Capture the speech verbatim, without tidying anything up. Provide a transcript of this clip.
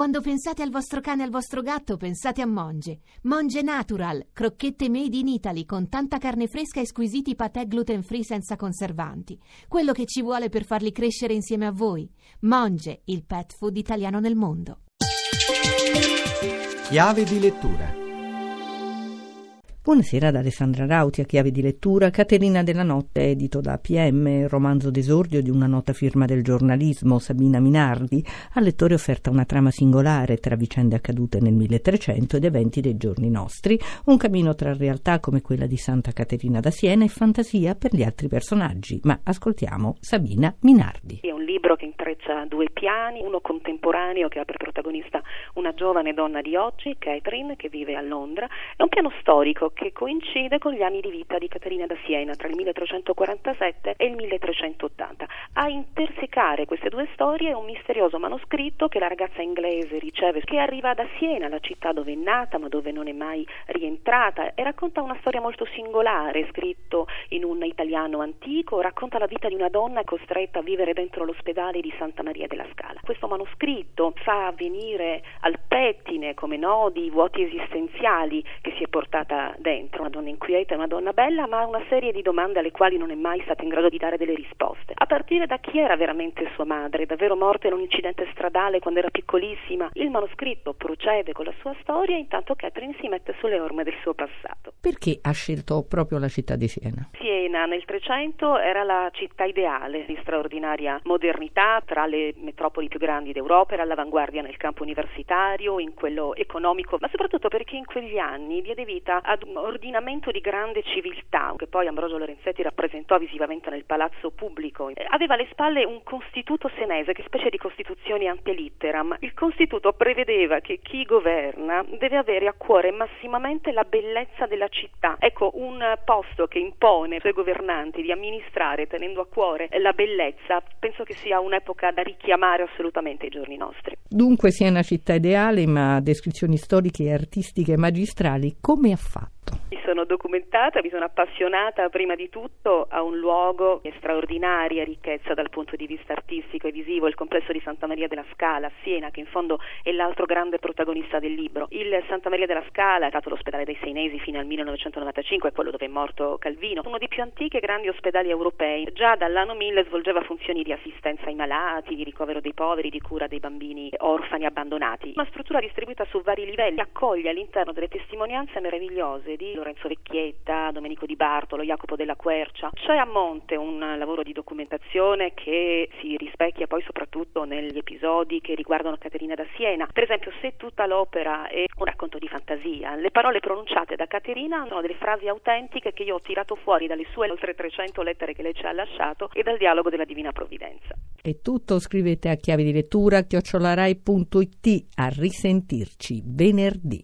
Quando pensate al vostro cane e al vostro gatto, pensate a Monge. Monge Natural, crocchette made in Italy con tanta carne fresca e squisiti patè gluten free senza conservanti. Quello che ci vuole per farli crescere insieme a voi. Monge, il pet food italiano nel mondo. Chiave di lettura. Buonasera ad Alessandra Rauti, a Chiave di lettura. Caterina della Notte, edito da Piemme, romanzo d'esordio di una nota firma del giornalismo, Sabina Minardi. Al lettore è offerta una trama singolare tra vicende accadute nel milletrecento ed eventi dei giorni nostri, un cammino tra realtà come quella di Santa Caterina da Siena e fantasia per gli altri personaggi. Ma ascoltiamo Sabina Minardi. È un libro che intreccia due piani, uno contemporaneo che ha per protagonista una giovane donna di oggi, Catherine, che vive a Londra, e un piano storico che coincide con gli anni di vita di Caterina da Siena tra il milletrecentoquarantasette e il milletrecentottanta. A intersecare queste due storie è un misterioso manoscritto che la ragazza inglese riceve, che arriva da Siena, la città dove è nata ma dove non è mai rientrata, e racconta una storia molto singolare, scritto in un italiano antico, racconta la vita di una donna costretta a vivere dentro l'ospedale di Santa Maria della Scala. Questo manoscritto fa venire al pettine, come nodi, i vuoti esistenziali che si è portata dentro, una donna inquieta, una donna bella, ma una serie di domande alle quali non è mai stata in grado di dare delle risposte, a partire da chi era veramente sua madre, davvero morta in un incidente stradale quando era piccolissima. Il manoscritto procede con la sua storia, intanto Catherine si mette sulle orme del suo passato. Perché ha scelto proprio la città di Siena? Siena nel Trecento era la città ideale, di straordinaria modernità, tra le metropoli più grandi d'Europa, era all'avanguardia nel campo universitario, in quello economico, ma soprattutto perché in quegli anni diede vita ad un ordinamento di grande civiltà che poi Ambrogio Lorenzetti rappresentò visivamente nel palazzo pubblico. Aveva alle spalle un costituto senese, che specie di costituzione ante litteram. Il costituto prevedeva che chi governa deve avere a cuore massimamente la bellezza della città. Ecco, un posto che impone ai suoi governanti di amministrare tenendo a cuore la bellezza, penso che sia un'epoca da richiamare assolutamente ai giorni nostri. Dunque sia una città ideale, ma descrizioni storiche e artistiche magistrali, come ha fatto? Mi sono documentata, mi sono appassionata prima di tutto a un luogo di straordinaria ricchezza dal punto di vista artistico e visivo, il complesso di Santa Maria della Scala, Siena, che in fondo è l'altro grande protagonista del libro. Il Santa Maria della Scala è stato l'ospedale dei Senesi fino al millenovecentonovantacinque, quello dove è morto Calvino, uno dei più antichi e grandi ospedali europei. Già dall'anno mille svolgeva funzioni di assistenza ai malati, di ricovero dei poveri, di cura dei bambini orfani abbandonati. Una struttura distribuita su vari livelli, accoglie all'interno delle testimonianze meravigliose di Lorenzo Vecchietta, Domenico Di Bartolo, Jacopo della Quercia. C'è a monte un lavoro di documentazione che si rispecchia poi soprattutto negli episodi che riguardano Caterina da Siena. Per esempio, se tutta l'opera è un racconto di fantasia, le parole pronunciate da Caterina sono delle frasi autentiche che io ho tirato fuori dalle sue oltre trecento lettere che lei ci ha lasciato e dal dialogo della Divina Provvidenza. È tutto, scrivete a chiave di lettura chiocciola rai punto it. A risentirci venerdì.